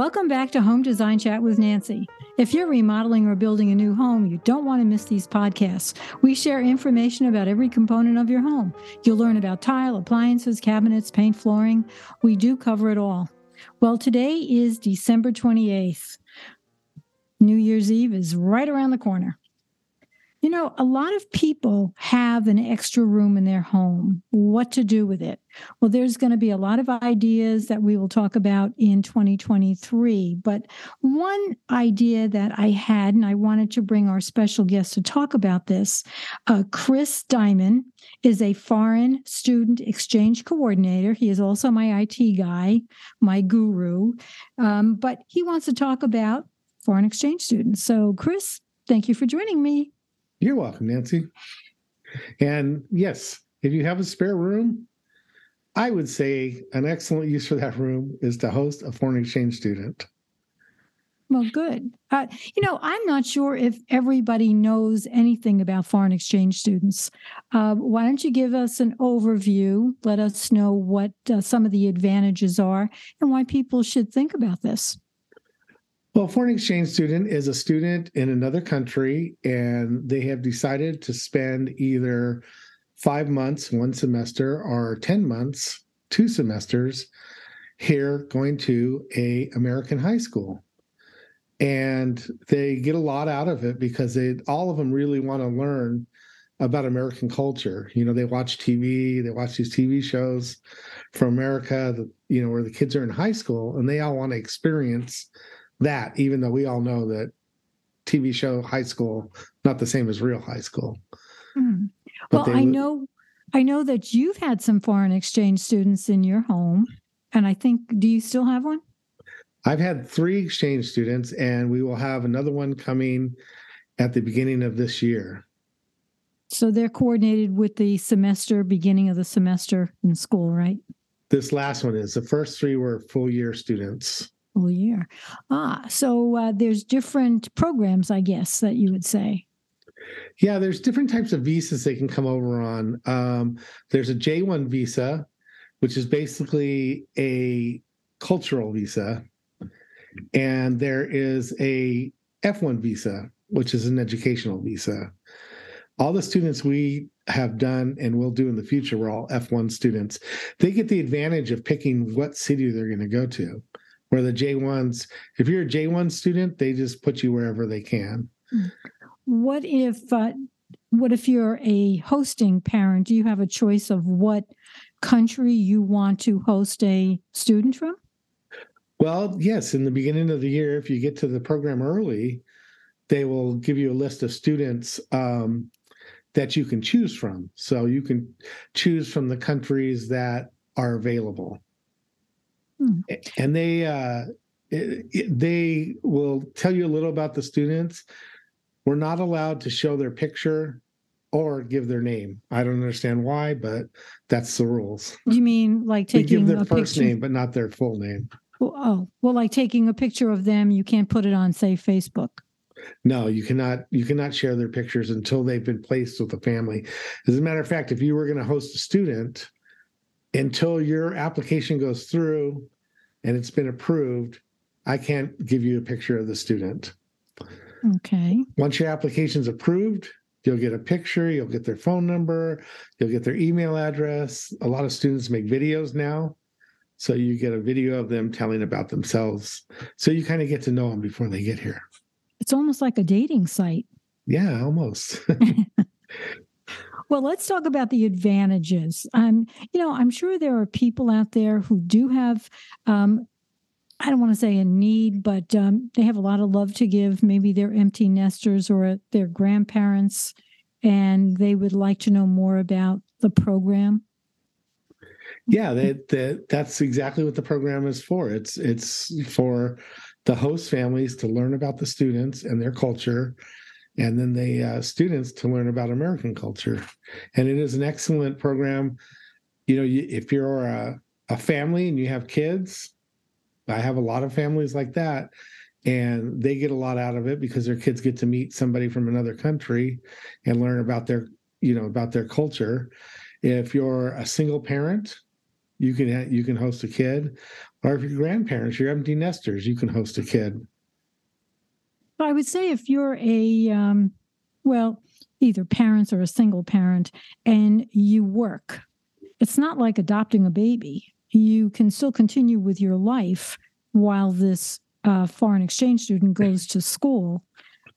Welcome back to Home Design Chat with Nancy. If you're remodeling or building a new home, you don't want to miss these podcasts. We share information about every component of your home. You'll learn about tile, appliances, cabinets, paint, flooring. We do cover it all. Well, today is December 28th. New Year's Eve is right around the corner. You know, a lot of people have an extra room in their home. What to do with it? Well, there's going to be a lot of ideas that we will talk about in 2023. But one idea that I had, and I wanted to bring our special guest to talk about this, Chris Diamond is a foreign student exchange coordinator. He is also my IT guy, my guru. But he wants to talk about foreign exchange students. So, Chris, thank you for joining me. You're welcome, Nancy. And yes, if you have a spare room, I would say an excellent use for that room is to host a foreign exchange student. Well, good. You know, I'm not sure if everybody knows anything about foreign exchange students. Why don't you give us an overview? Let us know what some of the advantages are and why people should think about this. Well, a foreign exchange student is a student in another country, and they have decided to spend either 5 months, one semester, or 10 months, two semesters, here going to an American high school. And they get a lot out of it because all of them really want to learn about American culture. You know, they watch TV, they watch these TV shows from America, you know, where the kids are in high school, and they all want to experience that, even though we all know that TV show high school, not the same as real high school. Mm. Well, I know that you've had some foreign exchange students in your home, and I think, do you still have one? I've had 3 exchange students, and we will have another one coming at the beginning of this year. So they're coordinated with the semester, beginning of the semester in school, right? This last one is. The first 3 were full year students. Full year. So there's different programs, I guess, that you would say. Yeah, there's different types of visas they can come over on. There's a J1 visa, which is basically a cultural visa. And there is a F1 visa, which is an educational visa. All the students we have done and will do in the future, we're all F1 students. They get the advantage of picking what city they're going to go to. Where the J1s, if you're a J1 student, they just put you wherever they can. What if you're a hosting parent? Do you have a choice of what country you want to host a student from? Well, yes. In the beginning of the year, if you get to the program early, they will give you a list of students that you can choose from. So you can choose from the countries that are available. And they will tell you a little about the students. We're not allowed to show their picture or give their name. I don't understand why, but that's the rules. You mean like taking a picture? They give their first name, but not their full name. Well, like taking a picture of them, you can't put it on, say, Facebook. No, you cannot. You cannot share their pictures until they've been placed with the family. As a matter of fact, if you were going to host a student, until your application goes through and it's been approved, I can't give you a picture of the student. Okay. Once your application's approved, you'll get a picture, you'll get their phone number, you'll get their email address. A lot of students make videos now, so you get a video of them telling about themselves. So you kind of get to know them before they get here. It's almost like a dating site. Yeah, almost. Well, let's talk about the advantages. You know, I'm sure there are people out there who do have, I don't want to say a need, but they have a lot of love to give. Maybe they're empty nesters or their grandparents, and they would like to know more about the program. Yeah, that's exactly what the program is for. It's for the host families to learn about the students and their culture, and then the students to learn about American culture. And it is an excellent program. You know, if you're a family and you have kids, I have a lot of families like that, and they get a lot out of it because their kids get to meet somebody from another country and learn about their culture. If you're a single parent, You can host a kid, or if your grandparents, you're empty nesters, you can host a kid. I would say if you're a either parents or a single parent, and you work, it's not like adopting a baby. You can still continue with your life while this foreign exchange student goes to school,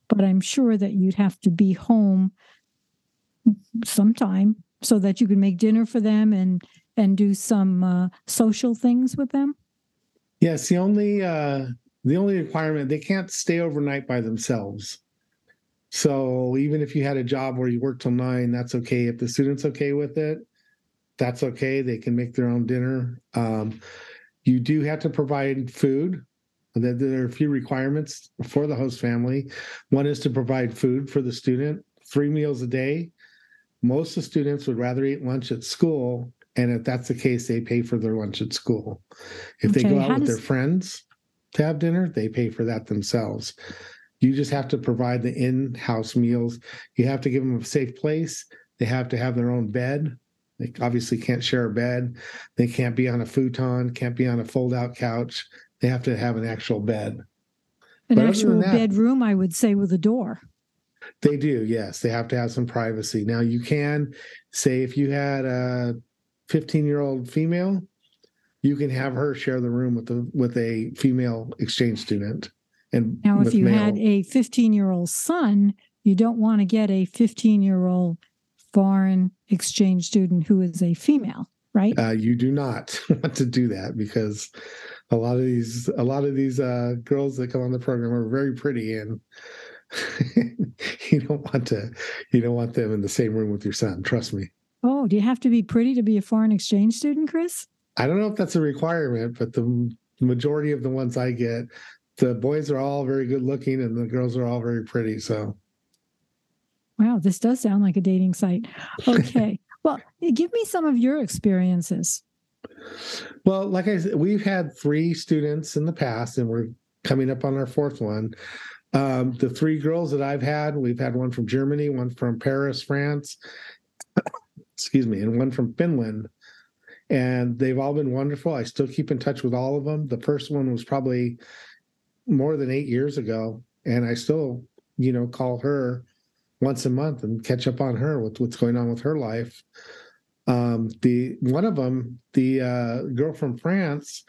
but I'm sure that you'd have to be home sometime so that you can make dinner for them and do some social things with them. Yes, the only requirement, they can't stay overnight by themselves. So even if you had a job where you worked till 9, that's okay. If the student's okay with it, that's okay. They can make their own dinner. You do have to provide food. There are a few requirements for the host family. One is to provide food for the student, 3 meals a day. Most of the students would rather eat lunch at school, and if that's the case, they pay for their lunch at school. If they go out with their friends to have dinner, they pay for that themselves. You just have to provide the in-house meals. You have to give them a safe place. They have to have their own bed. They obviously can't share a bed. They can't be on a futon, can't be on a fold-out couch. They have to have an actual bed. An actual bedroom, I would say, with a door. They do, yes. They have to have some privacy. Now, you can say if you had a 15-year-old female, you can have her share the room with a female exchange student. And now, if you had a 15-year-old son, you don't want to get a 15-year-old foreign exchange student who is a female, right? You do not want to do that, because a lot of these girls that come on the program are very pretty, and you don't want them in the same room with your son. Trust me. Oh, do you have to be pretty to be a foreign exchange student, Chris? I don't know if that's a requirement, but the majority of the ones I get, the boys are all very good looking and the girls are all very pretty. So, wow, this does sound like a dating site. Okay. Well, give me some of your experiences. Well, like I said, we've had 3 students in the past, and we're coming up on our 4th one. The 3 girls that I've had, we've had one from Germany, one from Paris, France, excuse me, and one from Finland. And they've all been wonderful. I still keep in touch with all of them. The first one was probably more than 8 years ago, and I still, call her once a month and catch up on her with what's going on with her life. The one of them, the girl from France,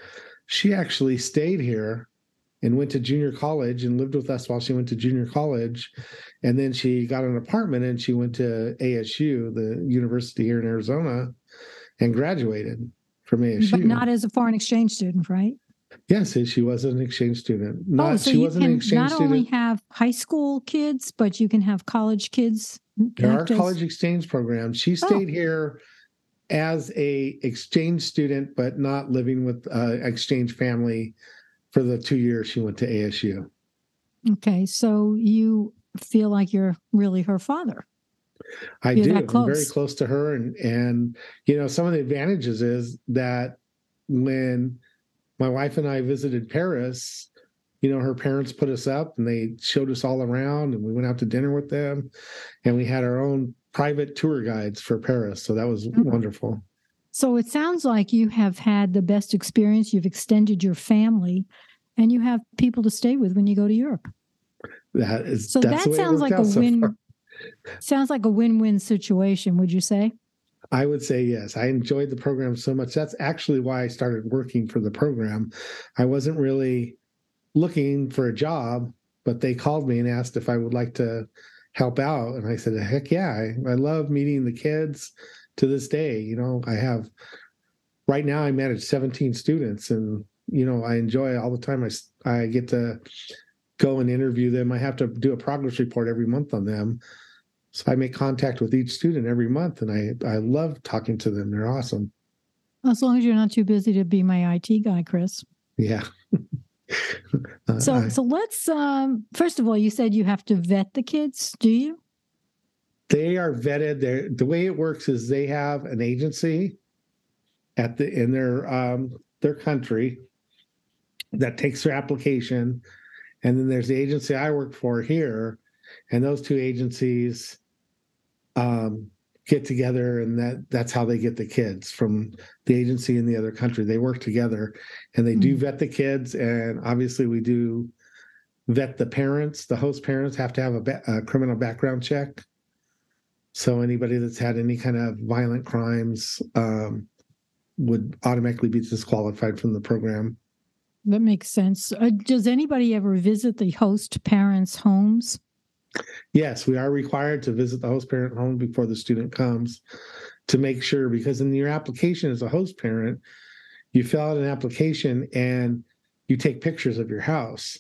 she actually stayed here and went to junior college and lived with us while she went to junior college. And then she got an apartment and she went to ASU, the university here in Arizona, and graduated from ASU. But not as a foreign exchange student, right? Yes, she was an exchange student. You can not only have high school kids, but you can have college kids. There are college exchange programs. She stayed here as a exchange student, but not living with exchange family for the 2 years she went to ASU. Okay, so you feel like you're really her father. I do. I'm very close to her, and some of the advantages is that when my wife and I visited Paris, her parents put us up and they showed us all around, and we went out to dinner with them, and we had our own private tour guides for Paris. So that was wonderful. So it sounds like you have had the best experience. You've extended your family, and you have people to stay with when you go to Europe. Sounds like a win-win situation, would you say? I would say yes. I enjoyed the program so much. That's actually why I started working for the program. I wasn't really looking for a job, but they called me and asked if I would like to help out. And I said, heck yeah. I love meeting the kids to this day. Right now I manage 17 students, and, I enjoy it all the time. I get to go and interview them. I have to do a progress report every month on them. So I make contact with each student every month, and I love talking to them. They're awesome. As long as you're not too busy to be my IT guy, Chris. Yeah. So let's, first of all, you said you have to vet the kids, do you? They are vetted. The way it works is they have an agency in their country that takes their application, and then there's the agency I work for here, and those two agencies get together, and that's how they get the kids from the agency in the other country. They work together, and they mm-hmm. do vet the kids, and obviously we do vet the parents. The host parents have to have a criminal background check. So anybody that's had any kind of violent crimes would automatically be disqualified from the program. That makes sense. Does anybody ever visit the host parents' homes? Yes, we are required to visit the host parent home before the student comes to make sure, because in your application as a host parent, you fill out an application and you take pictures of your house.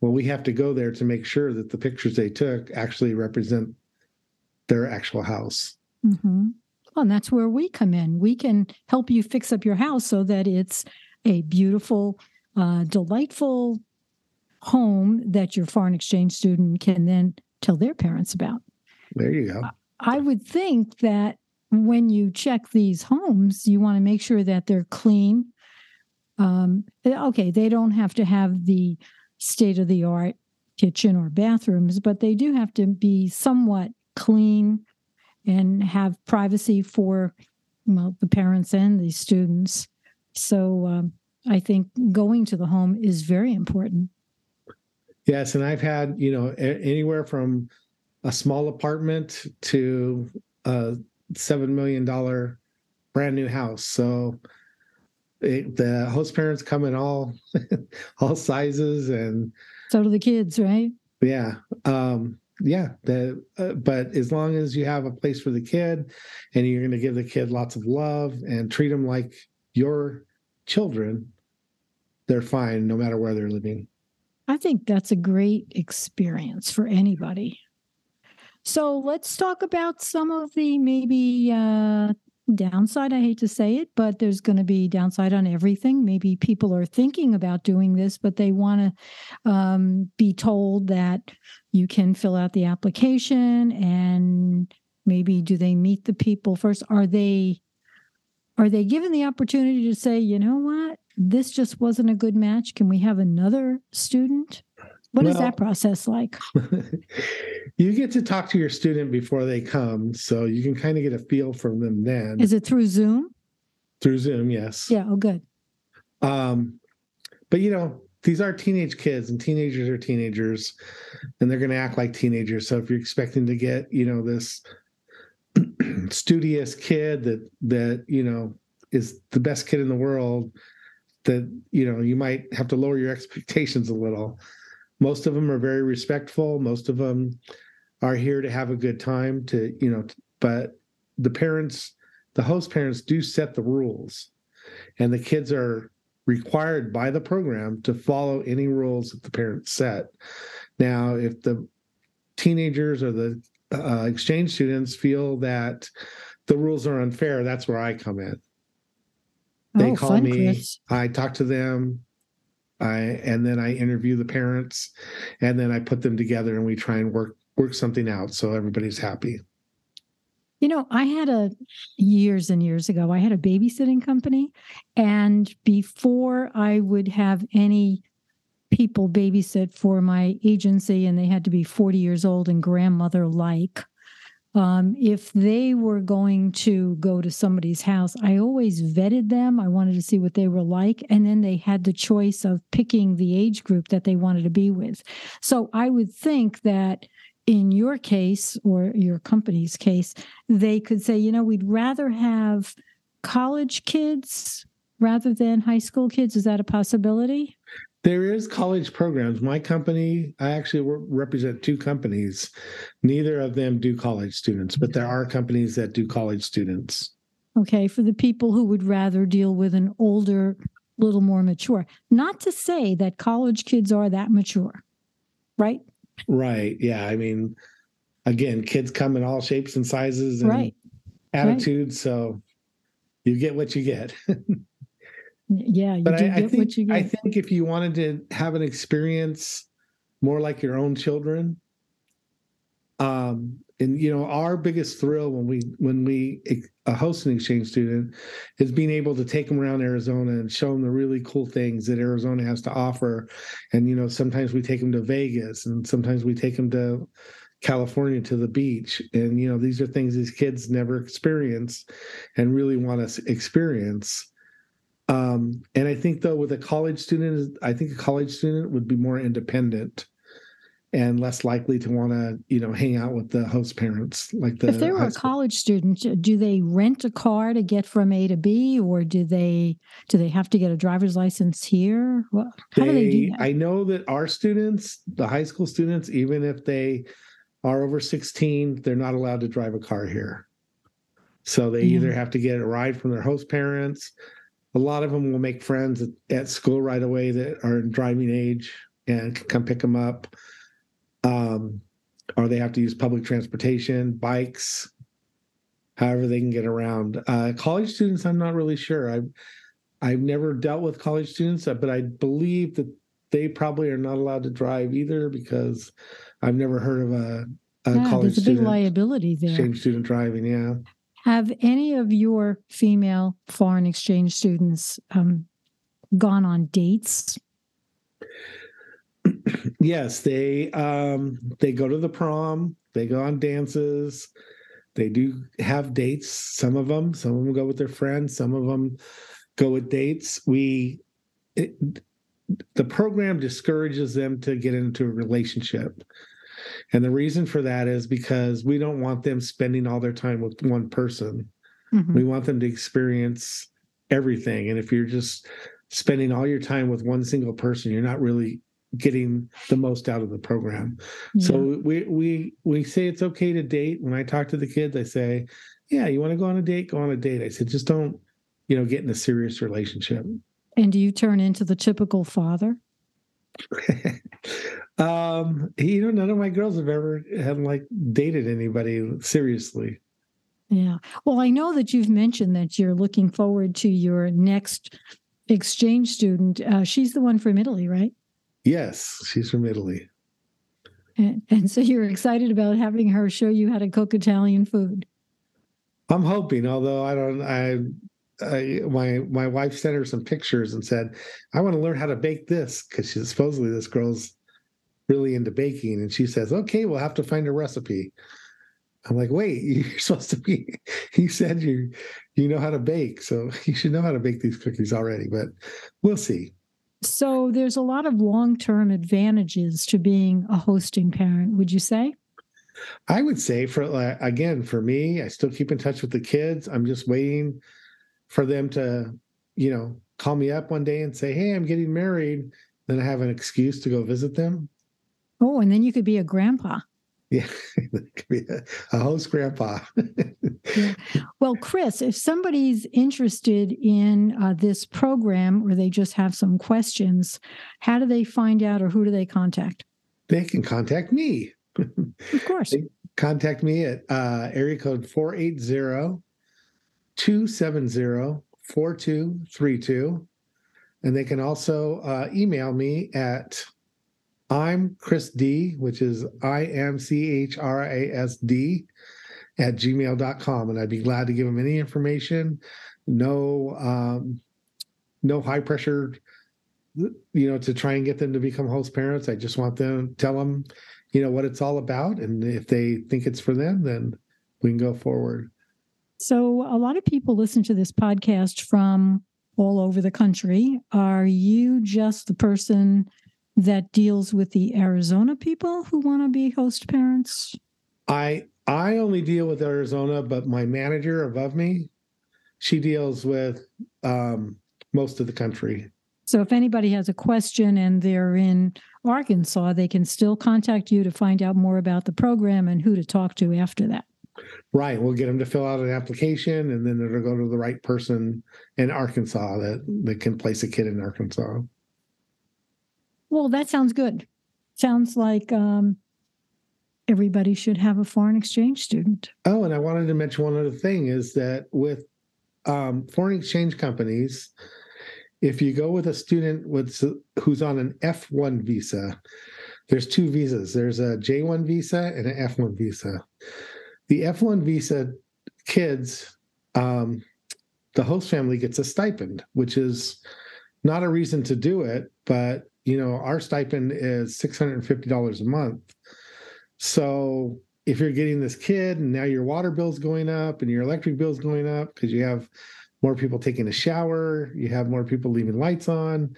Well, we have to go there to make sure that the pictures they took actually represent their actual house. Mm-hmm. Well, and that's where we come in. We can help you fix up your house so that it's a beautiful, delightful home that your foreign exchange student can then tell their parents about. There you go. I would think that when you check these homes, you want to make sure that they're clean. Okay, they don't have to have the state-of-the-art kitchen or bathrooms, but they do have to be somewhat clean and have privacy for, well, the parents and the students. So I think going to the home is very important. Yes, and I've had, you know, anywhere from a small apartment to a $7 million brand new house. So the host parents come in all sizes, and so do the kids, right? Yeah, but as long as you have a place for the kid, and you're going to give the kid lots of love and treat them like your children, they're fine no matter where they're living. I think that's a great experience for anybody. So let's talk about some of the maybe downside. I hate to say it, but there's going to be downside on everything. Maybe people are thinking about doing this, but they want to be told that you can fill out the application, and maybe do they meet the people first? Are they given the opportunity to say, you know what? This just wasn't a good match. Can we have another student? What is that process like? You get to talk to your student before they come, so you can kind of get a feel from them then. Is it through Zoom? Through Zoom, yes. Yeah, oh, good. But, you know, these are teenage kids, and teenagers are teenagers, and they're going to act like teenagers. So if you're expecting to get, you know, this studious kid that, you know, is the best kid in the world, that, you know, you might have to lower your expectations a little. Most of them are very respectful. Most of them are here to have a good time, to, you know, but the host parents do set the rules, and the kids are required by the program to follow any rules that the parents set. Now, if the teenagers or the exchange students feel that the rules are unfair, that's where I come in. They call me, Chris. I talk to them, and then I interview the parents, and then I put them together, and we try and work something out so everybody's happy. You know, I had years and years ago, I had a babysitting company, and before I would have any people babysit for my agency, and they had to be 40 years old and grandmother-like, if they were going to go to somebody's house, I always vetted them. I wanted to see what they were like. And then they had the choice of picking the age group that they wanted to be with. So I would think that in your case, or your company's case, they could say, you know, we'd rather have college kids rather than high school kids. Is that a possibility? There is college programs. My company, I actually represent two companies. Neither of them do college students, but there are companies that do college students. Okay, for the people who would rather deal with an older, little more mature. Not to say that college kids are that mature, right? Right, yeah. I mean, again, kids come in all shapes and sizes and attitudes, so you get what you get. Yeah, you what you get. I think if you wanted to have an experience more like your own children, and you know, our biggest thrill when we host an exchange student is being able to take them around Arizona and show them the really cool things that Arizona has to offer. And you know, sometimes we take them to Vegas, and sometimes we take them to California to the beach. And, you know, these are things these kids never experience and really want to experience. And I think, though, with a college student, I think a college student would be more independent and less likely to want to, you know, hang out with the host parents. Like, if they were a college student, do they rent a car to get from A to B, or do they have to get a driver's license here? Well, how do they do that? I know that our students, the high school students, even if they are over 16, they're not allowed to drive a car here. So they either have to get a ride from their host parents. A lot of them will make friends at school right away that are in driving age and can come pick them up. Or they have to use public transportation, bikes, however they can get around. College students, I'm not really sure. I've never dealt with college students, but I believe that they probably are not allowed to drive either, because I've never heard of a college student. There's a big liability there. Same student driving, yeah. Have any of your female foreign exchange students gone on dates? Yes, they go to the prom, they go on dances, they do have dates. Some of them go with their friends, some of them go with dates. The program discourages them to get into a relationship. And the reason for that is because we don't want them spending all their time with one person. Mm-hmm. We want them to experience everything. And if you're just spending all your time with one single person, you're not really getting the most out of the program. Yeah. So we say it's okay to date. When I talk to the kids, I say, yeah, you want to go on a date? Go on a date. I said, just don't, you know, get in a serious relationship. And do you turn into the typical father? You know, none of my girls have dated anybody seriously. Yeah. Well, I know that you've mentioned that you're looking forward to your next exchange student. She's the one from Italy, right? Yes, she's from Italy. And so you're excited about having her show you how to cook Italian food. I'm hoping, although my wife sent her some pictures and said, I want to learn how to bake this, because supposedly this girl's really into baking. And she says, okay, we'll have to find a recipe. I'm like, wait, you're supposed to be, you said you know how to bake, so you should know how to bake these cookies already, but we'll see. So there's a lot of long-term advantages to being a hosting parent, would you say? I would say, for me, I still keep in touch with the kids. I'm just waiting for them to, you know, call me up one day and say, hey, I'm getting married. Then I have an excuse to go visit them. Oh, and then you could be a grandpa. Yeah, could be a host grandpa. Yeah. Well, Chris, if somebody's interested in this program, or they just have some questions, how do they find out, or who do they contact? They can contact me. Of course. They contact me at area code 480-270-4232, and they can also email me at I'm Chris D, which is IMCHRASD @gmail.com, and I'd be glad to give them any information. No high pressure, you know, to try and get them to become host parents. I just want them tell them, you know, what it's all about, and if they think it's for them, then we can go forward. So a lot of people listen to this podcast from all over the country. Are you just the person that deals with the Arizona people who want to be host parents? I only deal with Arizona, but my manager above me, she deals with most of the country. So if anybody has a question and they're in Arkansas, they can still contact you to find out more about the program and who to talk to after that. Right. We'll get them to fill out an application, and then it'll go to the right person in Arkansas that can place a kid in Arkansas. Well, that sounds good. Sounds like everybody should have a foreign exchange student. Oh, and I wanted to mention one other thing is that with foreign exchange companies, if you go with a student who's on an F1 visa, there's two visas. There's a J1 visa and an F1 visa. The F1 visa kids, the host family gets a stipend, which is not a reason to do it, but, you know, our stipend is $650 a month. So if you're getting this kid and now your water bill's going up and your electric bill's going up because you have more people taking a shower, you have more people leaving lights on,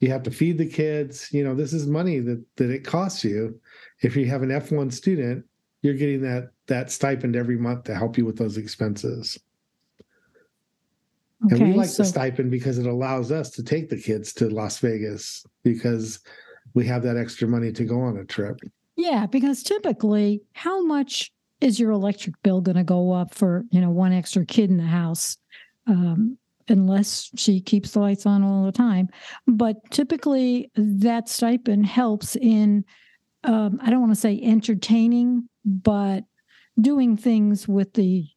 you have to feed the kids. You know, this is money that it costs you. If you have an F1 student, you're getting that stipend every month to help you with those expenses. Okay, and we like the stipend because it allows us to take the kids to Las Vegas because we have that extra money to go on a trip. Yeah, because typically, how much is your electric bill going to go up for, one extra kid in the house? Unless she keeps the lights on all the time. But typically, that stipend helps in, I don't want to say entertaining, but doing things with the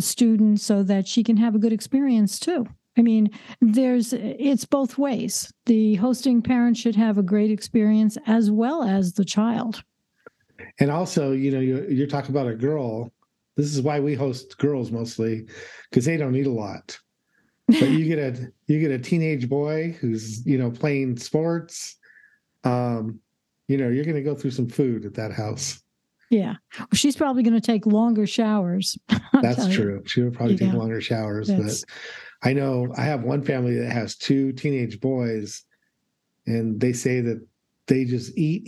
student so that she can have a good experience too. I mean, it's both ways. The hosting parent should have a great experience as well as the child. And also, you're talking about a girl. This is why we host girls mostly, because they don't eat a lot. But you get a teenage boy who's playing sports. You're going to go through some food at that house. Yeah, well, she's probably going to take longer showers. That's true. She will probably take longer showers. But I know I have one family that has two teenage boys, and they say that they just eat.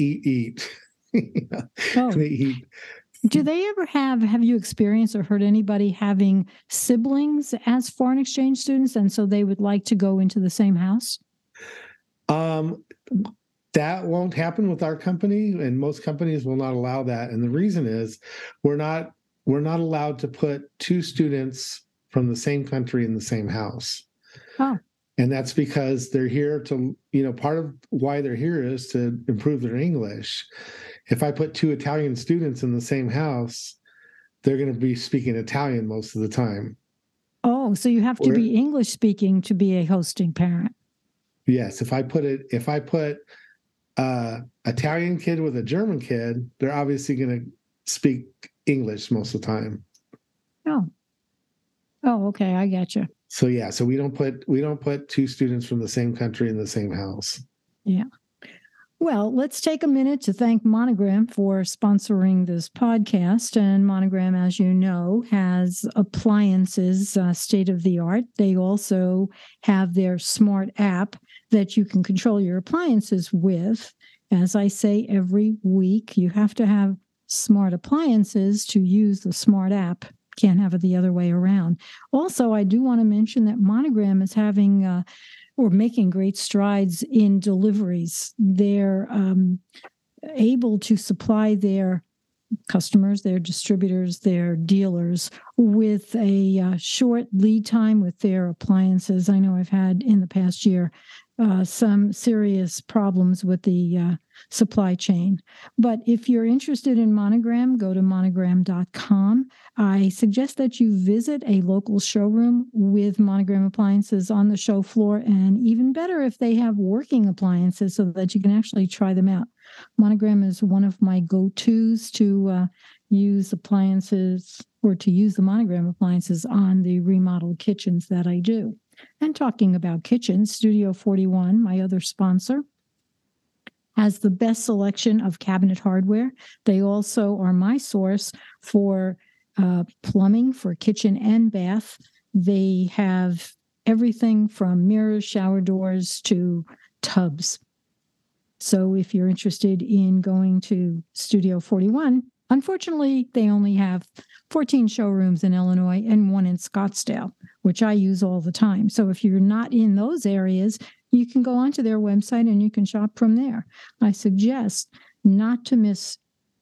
They eat. Do they ever have you experienced or heard anybody having siblings as foreign exchange students, and so they would like to go into the same house? That won't happen with our company, and most companies will not allow that. And the reason is we're not allowed to put two students from the same country in the same house. Oh. And that's because they're here to, part of why they're here is to improve their English. If I put two Italian students in the same house, they're going to be speaking Italian most of the time. Oh, so you have to be English speaking to be a hosting parent. Yes. If I put Italian kid with a German kid, they're obviously going to speak English most of the time. Oh, okay. I got you. So yeah, we don't put two students from the same country in the same house. Yeah. Well, let's take a minute to thank Monogram for sponsoring this podcast. And Monogram, as you know, has appliances, state-of-the-art. They also have their smart app that you can control your appliances with. As I say every week, you have to have smart appliances to use the smart app. Can't have it the other way around. Also, I do want to mention that Monogram is having... We're making great strides in deliveries. They're able to supply their customers, their distributors, their dealers with a short lead time with their appliances. I know I've had in the past year some serious problems with the supply chain. But if you're interested in Monogram, go to monogram.com. I suggest that you visit a local showroom with Monogram appliances on the show floor, and even better if they have working appliances so that you can actually try them out. Monogram is one of my go-tos to use appliances, or to use the Monogram appliances on the remodeled kitchens that I do. And talking about kitchens, Studio 41, my other sponsor, has the best selection of cabinet hardware. They also are my source for plumbing for kitchen and bath. They have everything from mirrors, shower doors to tubs. So if you're interested in going to Studio 41, unfortunately, they only have 14 showrooms in Illinois and one in Scottsdale, which I use all the time. So if you're not in those areas, you can go onto their website and you can shop from there. I suggest not to miss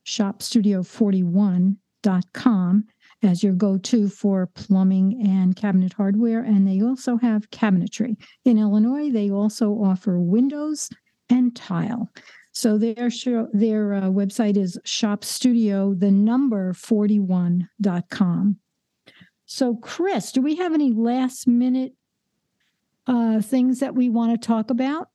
shopstudio41.com as your go-to for plumbing and cabinet hardware. And they also have cabinetry. In Illinois, they also offer windows and tile. So their website is shopstudio41.com. So, Chris, do we have any last-minute things that we want to talk about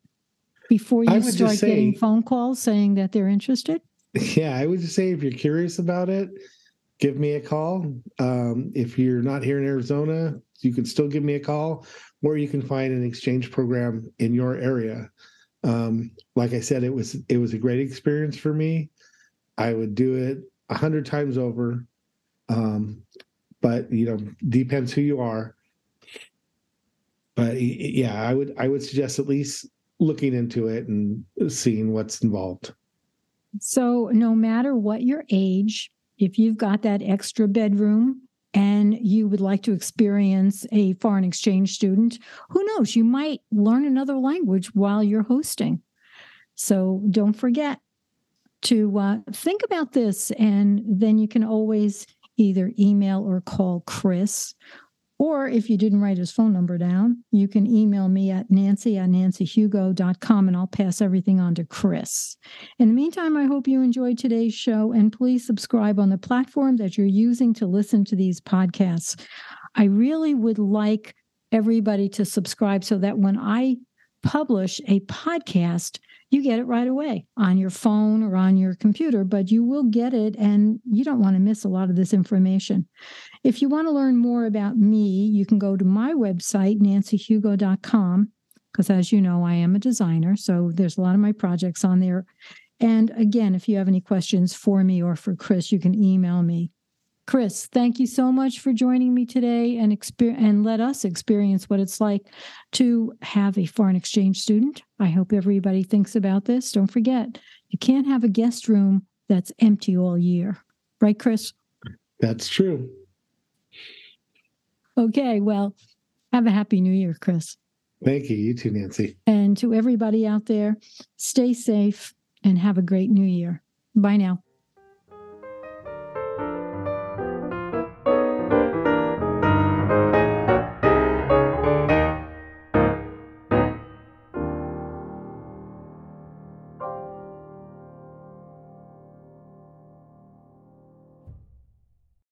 before you start getting phone calls saying that they're interested? Yeah, I would just say if you're curious about it, give me a call. If you're not here in Arizona, you can still give me a call, or you can find an exchange program in your area. Like I said, it was a great experience for me. I would do it 100 times over. But, you know, depends who you are. But yeah, I would suggest at least looking into it and seeing what's involved. So no matter what your age, if you've got that extra bedroom and you would like to experience a foreign exchange student, who knows, you might learn another language while you're hosting. So don't forget to think about this, and then you can always either email or call Chris. Or if you didn't write his phone number down, you can email me at nancy@nancyhugo.com, and I'll pass everything on to Chris. In the meantime, I hope you enjoyed today's show, and please subscribe on the platform that you're using to listen to these podcasts. I really would like everybody to subscribe so that when I publish a podcast, you get it right away on your phone or on your computer, but you will get it, and you don't want to miss a lot of this information. If you want to learn more about me, you can go to my website, nancyhugo.com, because as you know, I am a designer, so there's a lot of my projects on there. And again, if you have any questions for me or for Chris, you can email me. Chris, thank you so much for joining me today and let us experience what it's like to have a foreign exchange student. I hope everybody thinks about this. Don't forget, you can't have a guest room that's empty all year. Right, Chris? That's true. Okay, well, have a happy New Year, Chris. Thank you. You too, Nancy. And to everybody out there, stay safe and have a great New Year. Bye now.